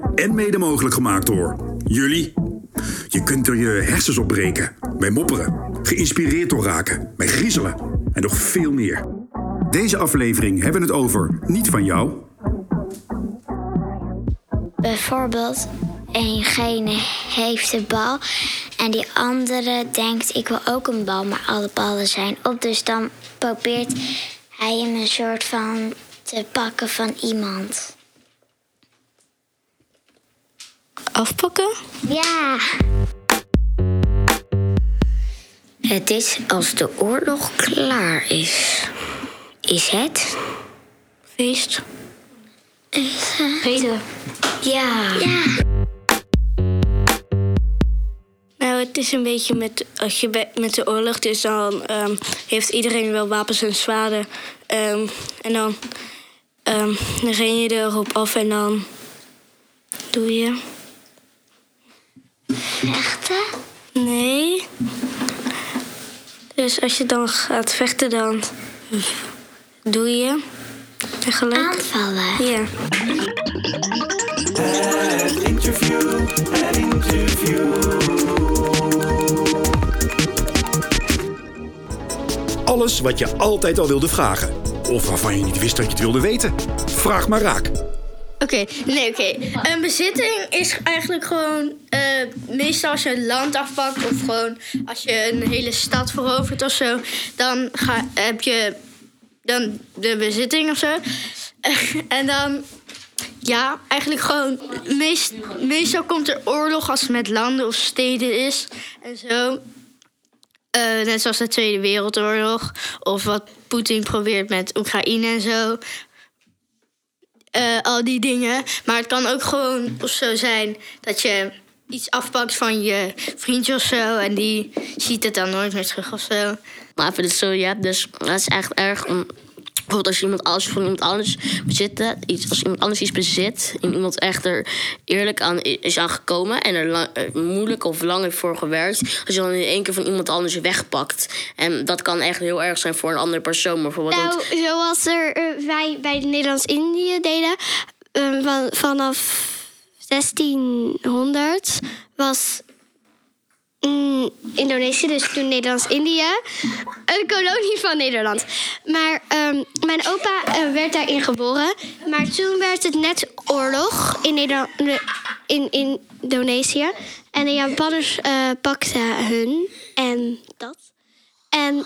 door en mede mogelijk gemaakt door jullie. Je kunt er je hersens op breken, mee mopperen, geïnspireerd door raken, mee griezelen en nog veel meer. Deze aflevering hebben we het over niet van jou. Bijvoorbeeld, degene heeft de bal en die andere denkt ik wil ook een bal, maar alle ballen zijn op. Dus dan probeert hij hem een soort van te pakken van iemand. Afpakken? Ja. Het is als de oorlog klaar is. Is het? Feest. Vrede. Ja. Ja. Nou, het is een beetje als je met de oorlog is, dan heeft iedereen wel wapens en zwaarden. En dan ren je erop af en dan doe je... Vechten? Nee. Dus als je dan gaat vechten, dan doe je eigenlijk... Aanvallen. Ja. Interview. Alles wat je altijd al wilde vragen. Of waarvan je niet wist dat je het wilde weten. Vraag maar raak. Oké. Een bezitting is eigenlijk gewoon... meestal als je een land afpakt of gewoon als je een hele stad verovert of zo... dan heb je dan de bezitting of zo. En dan... Ja, eigenlijk gewoon... Meestal komt er oorlog als het met landen of steden is en zo. Net zoals de Tweede Wereldoorlog. Of wat Poetin probeert met Oekraïne en zo... al die dingen. Maar het kan ook gewoon of zo zijn dat je iets afpakt van je vriendje of zo. En die ziet het dan nooit meer terug of zo. Maar even zo, ja. Dus dat is echt erg. Bijvoorbeeld als iemand alles van iemand anders bezit. Als iemand anders iets bezit. En iemand echt er eerlijk aan is aangekomen. En er moeilijk of lang heeft voor gewerkt. Als je dan in één keer van iemand anders wegpakt. En dat kan echt heel erg zijn voor een andere persoon. Bijvoorbeeld. Nou, zoals wij bij Nederlands-Indië deden. Vanaf 1600 was... Indonesië, dus toen Nederlands-Indië, een kolonie van Nederland. Maar mijn opa werd daarin geboren. Maar toen werd het net oorlog in Indonesië. En de Japanners pakten hun en dat. En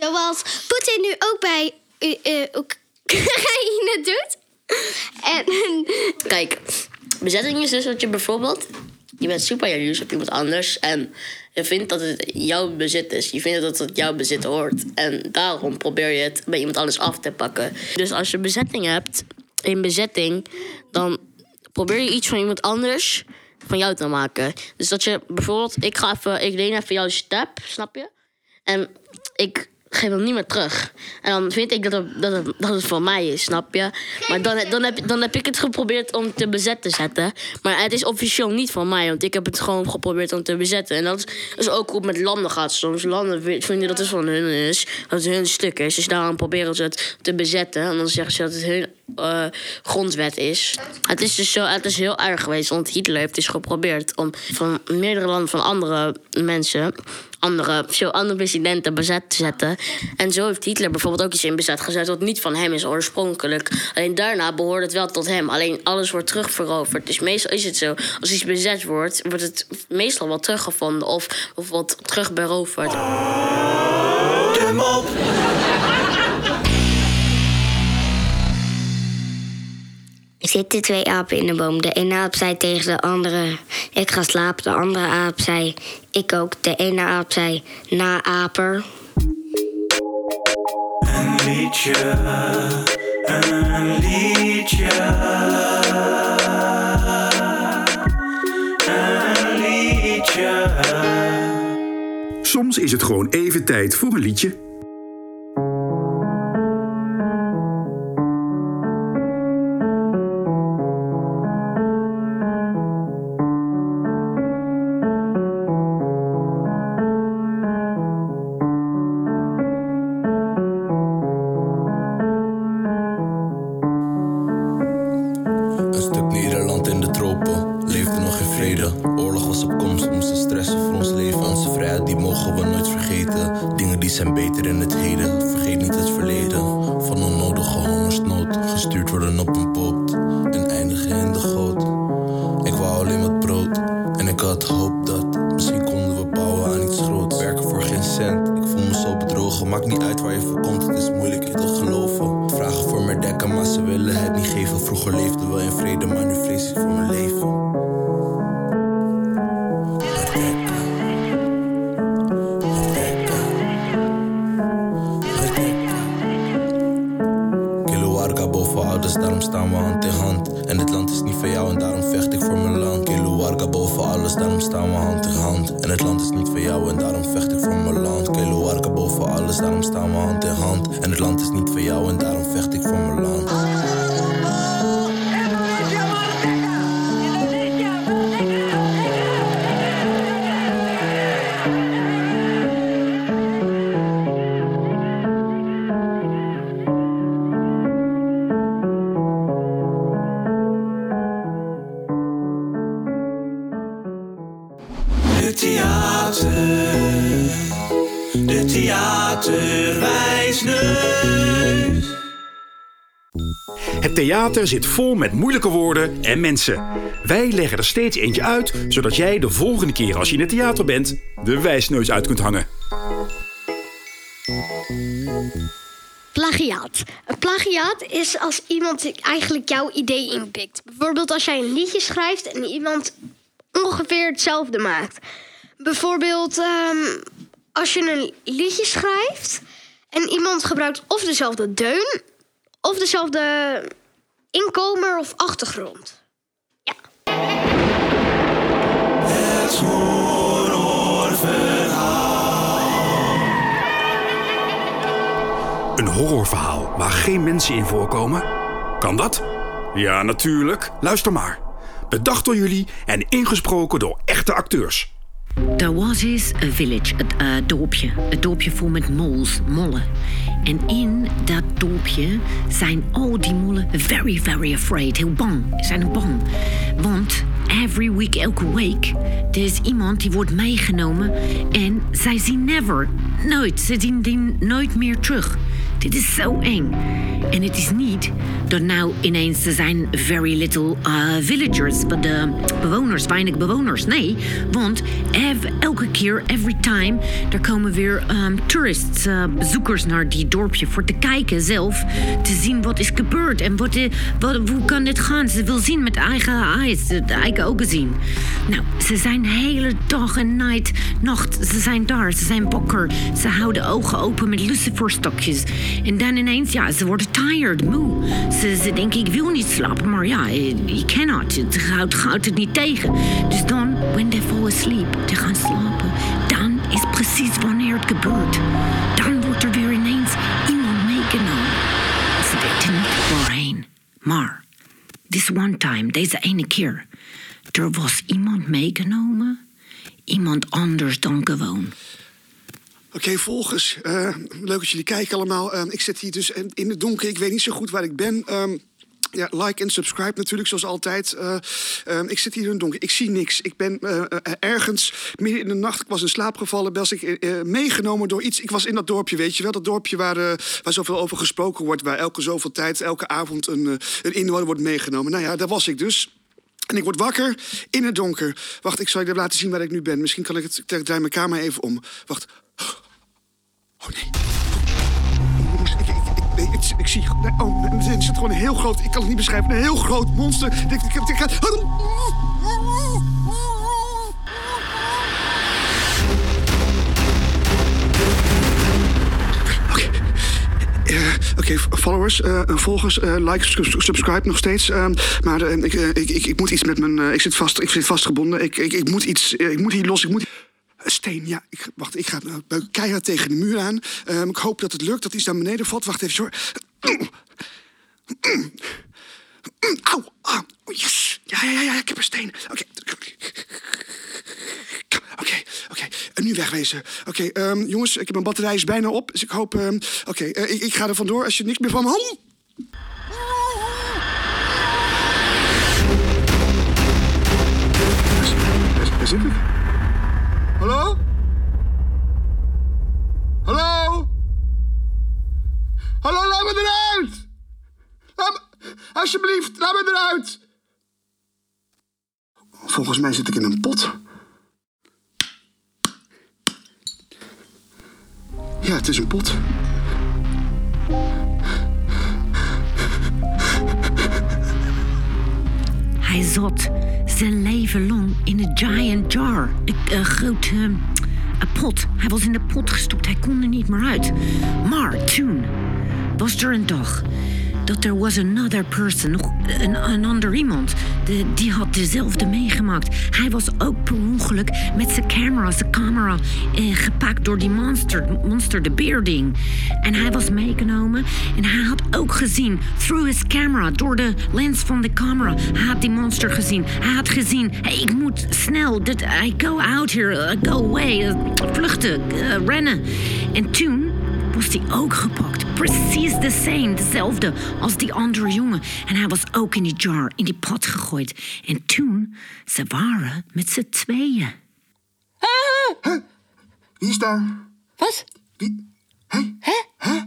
zoals Poetin nu ook bij Oekraïne doet. En kijk, bezetting is dus dat je bijvoorbeeld... Je bent super jaloers op iemand anders en je vindt dat het jouw bezit is. Je vindt dat het jouw bezit hoort. En daarom probeer je het bij iemand anders af te pakken. Dus als je bezetting hebt, in bezetting, dan probeer je iets van iemand anders van jou te maken. Dus dat je bijvoorbeeld, ik leen even jouw step, snap je? En ik geef hem niet meer terug. En dan vind ik dat het van mij is, snap je? Maar dan heb ik het geprobeerd om te bezetten te zetten. Maar het is officieel niet van mij, want ik heb het gewoon geprobeerd om te bezetten. En dat is ook hoe het met landen gaat soms. Landen vinden dat het van hun is, dat het hun stuk is. Dus daarom proberen ze het te bezetten. En dan zeggen ze dat het hun grondwet is. Het is dus zo, het is heel erg geweest, want Hitler heeft dus geprobeerd om van meerdere landen van andere mensen... Andere presidenten bezet te zetten. En zo heeft Hitler bijvoorbeeld ook iets in bezet gezet... wat niet van hem is oorspronkelijk. Alleen daarna behoort het wel tot hem. Alleen alles wordt terugveroverd. Dus meestal is het zo. Als iets bezet wordt, wordt het meestal wel teruggevonden... of wat terugberoverd. De mop. Er zitten twee apen in de boom. De ene aap zei tegen de andere... Ik ga slapen. De andere aap zei... Ik ook. De ene aap zei... Naaper. Een liedje. Soms is het gewoon even tijd voor een liedje... vrede. Oorlog was op komst, we moesten stressen voor ons leven. Onze vrijheid, die mogen we nooit vergeten. Dingen die zijn beter in het heden. Vergeet niet het verleden. Van onnodige hongersnood. Gestuurd worden op een pot. En eindigen in de goot. Ik wou alleen wat brood. En ik had hoop dat misschien konden we bouwen aan iets groots. Werken voor geen cent. Ik voel me zo bedrogen. Maakt niet uit waar je voor komt. Het is moeilijk je te geloven. Vragen voor meer dekken, maar ze willen het niet geven. Vroeger leefden we in vrede, maar nu vrees ik voor mijn leven. Daarom staan we hand in hand. En dit land is niet van jou en daarom vecht ik voor mijn land. Keluarga boven alles, daarom staan we hand in hand. En het land is niet van jou en daarom vecht ik voor mijn land. Keluarga boven alles, daarom staan we hand in hand. En het land is niet van jou en daarom vecht ik voor mijn land. De theaterwijsneus. Het theater zit vol met moeilijke woorden en mensen. Wij leggen er steeds eentje uit, zodat jij de volgende keer als je in het theater bent, de wijsneus uit kunt hangen. Plagiaat. Een plagiaat is als iemand eigenlijk jouw idee inpikt. Bijvoorbeeld als jij een liedje schrijft en iemand ongeveer hetzelfde maakt. Bijvoorbeeld als je een liedje schrijft en iemand gebruikt of dezelfde deun of dezelfde inkomer of achtergrond. Ja. Het horrorverhaal. Een horrorverhaal waar geen mensen in voorkomen? Kan dat? Ja, natuurlijk. Luister maar. Bedacht door jullie en ingesproken door echte acteurs. There was eens een village, een dorpje. Een dorpje vol met mollen. En in dat dorpje zijn al die mollen very, very afraid. Heel bang. Ze zijn bang. Want elke week, er is iemand die wordt meegenomen en zij zien nooit meer terug. Dit is zo eng. En het is niet dat nou ineens er zijn very little villagers, weinig bewoners. Nee, want every time, er komen weer tourists, bezoekers naar die dorpje voor te kijken zelf, te zien wat is gebeurd en hoe kan dit gaan. Ze wil zien met eigen eyes, eigen ogen zien. Nou, ze zijn hele dag en nacht, ze zijn daar, ze zijn wakker, ze houden ogen open met luciferstokjes. En dan ineens, ja, ze worden tired, moe. Ze denken, ik wil niet slapen, maar ja, je cannot. Het houdt het niet tegen. Dus dan, when they fall asleep, ze gaan slapen. Dan is precies wanneer het gebeurt. Dan wordt er weer ineens iemand meegenomen. Ze weten niet waarheen. Maar, this one time, deze ene keer, er was iemand meegenomen. Iemand anders dan gewoon. Oké, volgers. Leuk dat jullie kijken allemaal. Ik zit hier dus in het donker. Ik weet niet zo goed waar ik ben. Ja, like en subscribe natuurlijk, zoals altijd. Ik zit hier in het donker. Ik zie niks. Ik ben ergens midden in de nacht. Ik was in slaap gevallen. Was ik meegenomen door iets. Ik was in dat dorpje, weet je wel. Dat dorpje waar zoveel over gesproken wordt. Waar elke zoveel tijd, elke avond een inwoner wordt meegenomen. Nou ja, daar was ik dus. En ik word wakker in het donker. Wacht, ik zal je laten zien waar ik nu ben. Misschien kan ik het... Ik draai mijn camera even om. Wacht. Oh nee. Ik zie... er zit gewoon een heel groot... Ik kan het niet beschrijven. Een heel groot monster. Oké, followers, volgers, like, subscribe nog steeds. Maar ik moet iets met mijn... Ik zit vastgebonden. Ik moet hier los. Steen, ja. Ik ga keihard tegen de muur aan. Ik hoop dat het lukt, dat iets naar beneden valt. Wacht even, hoor. Auw. Oh, yes. Ja, ik heb een steen. Oké. En nu wegwezen. Oké, jongens, ik heb mijn batterij is bijna op. Dus ik hoop... ik ga er vandoor als je niks meer van me houdt. zit ik? Hallo? Hallo? Hallo, laat me eruit! Alsjeblieft, laat me eruit! Volgens mij zit ik in een pot. Ja, het is een pot. Hij zat zijn leven lang in een giant jar. Een grote pot. Hij was in de pot gestopt. Hij kon er niet meer uit. Maar toen was er een dag dat er was another person, nog een ander iemand. Die had dezelfde meegemaakt. Hij was ook per ongeluk met zijn camera gepakt door die monster de beerding. En hij was meegenomen en hij had ook gezien, through his camera, door de lens van de camera, hij had die monster gezien. Hij had gezien, hey, ik moet snel, I go out here, I go away, vluchten, rennen. En toen was hij ook gepakt. Precies the same, dezelfde als die andere jongen. En hij was ook in die jar, in die pot gegooid. En toen, ze waren met z'n tweeën. Huh? Wie is daar? Wat? Wie? Hey? Hè? Huh?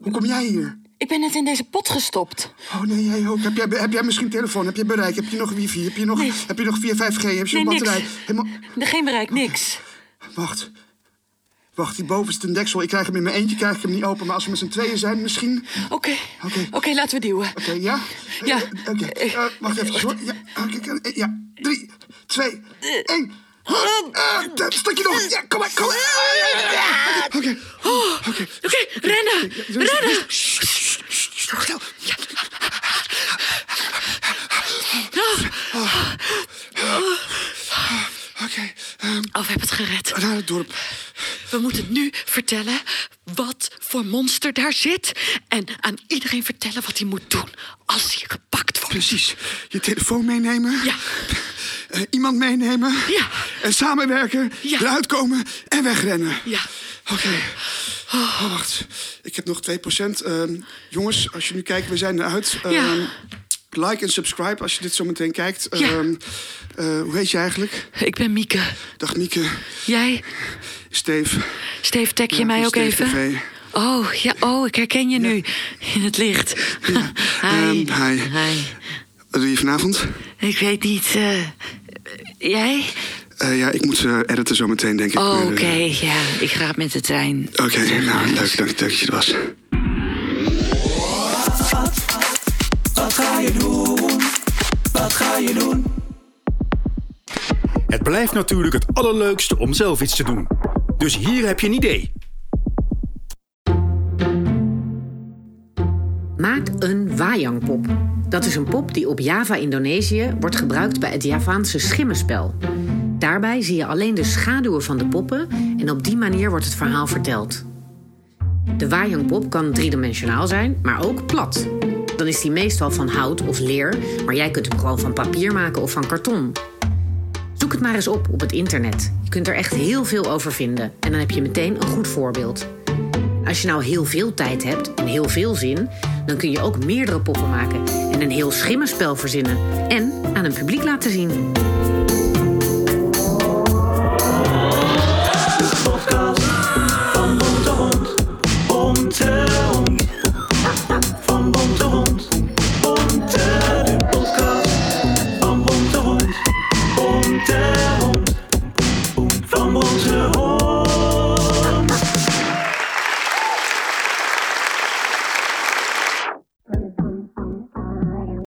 Hoe kom jij hier? Ik ben net in deze pot gestopt. Oh nee, jij ook. Heb jij misschien telefoon? Heb je bereik? Heb je nog wifi? Heb je nog 4G, 5G? Heb je nog batterij? Geen bereik, niks. Wacht. Die bovenste deksel, ik krijg hem in mijn eentje, krijg ik hem niet open. Maar als we met z'n tweeën zijn, misschien... Oké, laten we duwen. Oké, ja? Ja. Wacht even, hoor. Ja, 3, 2, 1. Stukje nog. Ja, kom maar. Oké, rennen. Oké. We hebben het gered. Naar het dorp. We moeten nu vertellen wat voor monster daar zit. En aan iedereen vertellen wat hij moet doen als hij gepakt wordt. Precies. Je telefoon meenemen. Ja. Iemand meenemen. Ja. En samenwerken. Ja. Eruit komen en wegrennen. Ja. Oké. Oh, wacht. Ik heb nog 2%. Jongens, als je nu kijkt, we zijn eruit. Ja. Like en subscribe als je dit zo meteen kijkt. Ja. Hoe heet je eigenlijk? Ik ben Mieke. Dag Mieke. Jij? Steve. Steve, tag je mij ook Steve even? TV. Oh, ja. Oh, ik herken je nu in het licht. Ja. Hi. Wat doe je vanavond? Ik weet niet. Jij? Ja, ik moet editen zo meteen, denk ik. Oh, oké. Ja, ik ga met de trein. Oké, nou, leuk. Dank dat je er was. Wat ga je doen? Het blijft natuurlijk het allerleukste om zelf iets te doen. Dus hier heb je een idee. Maak een wayangpop. Dat is een pop die op Java, Indonesië wordt gebruikt bij het Javaanse schimmenspel. Daarbij zie je alleen de schaduwen van de poppen en op die manier wordt het verhaal verteld. De wayangpop kan driedimensionaal zijn, maar ook plat. Dan is die meestal van hout of leer, maar jij kunt hem gewoon van papier maken of van karton. Zoek het maar eens op het internet. Je kunt er echt heel veel over vinden en dan heb je meteen een goed voorbeeld. Als je nou heel veel tijd hebt en heel veel zin, dan kun je ook meerdere poppen maken en een heel schimmenspel verzinnen en aan een publiek laten zien. De podcast.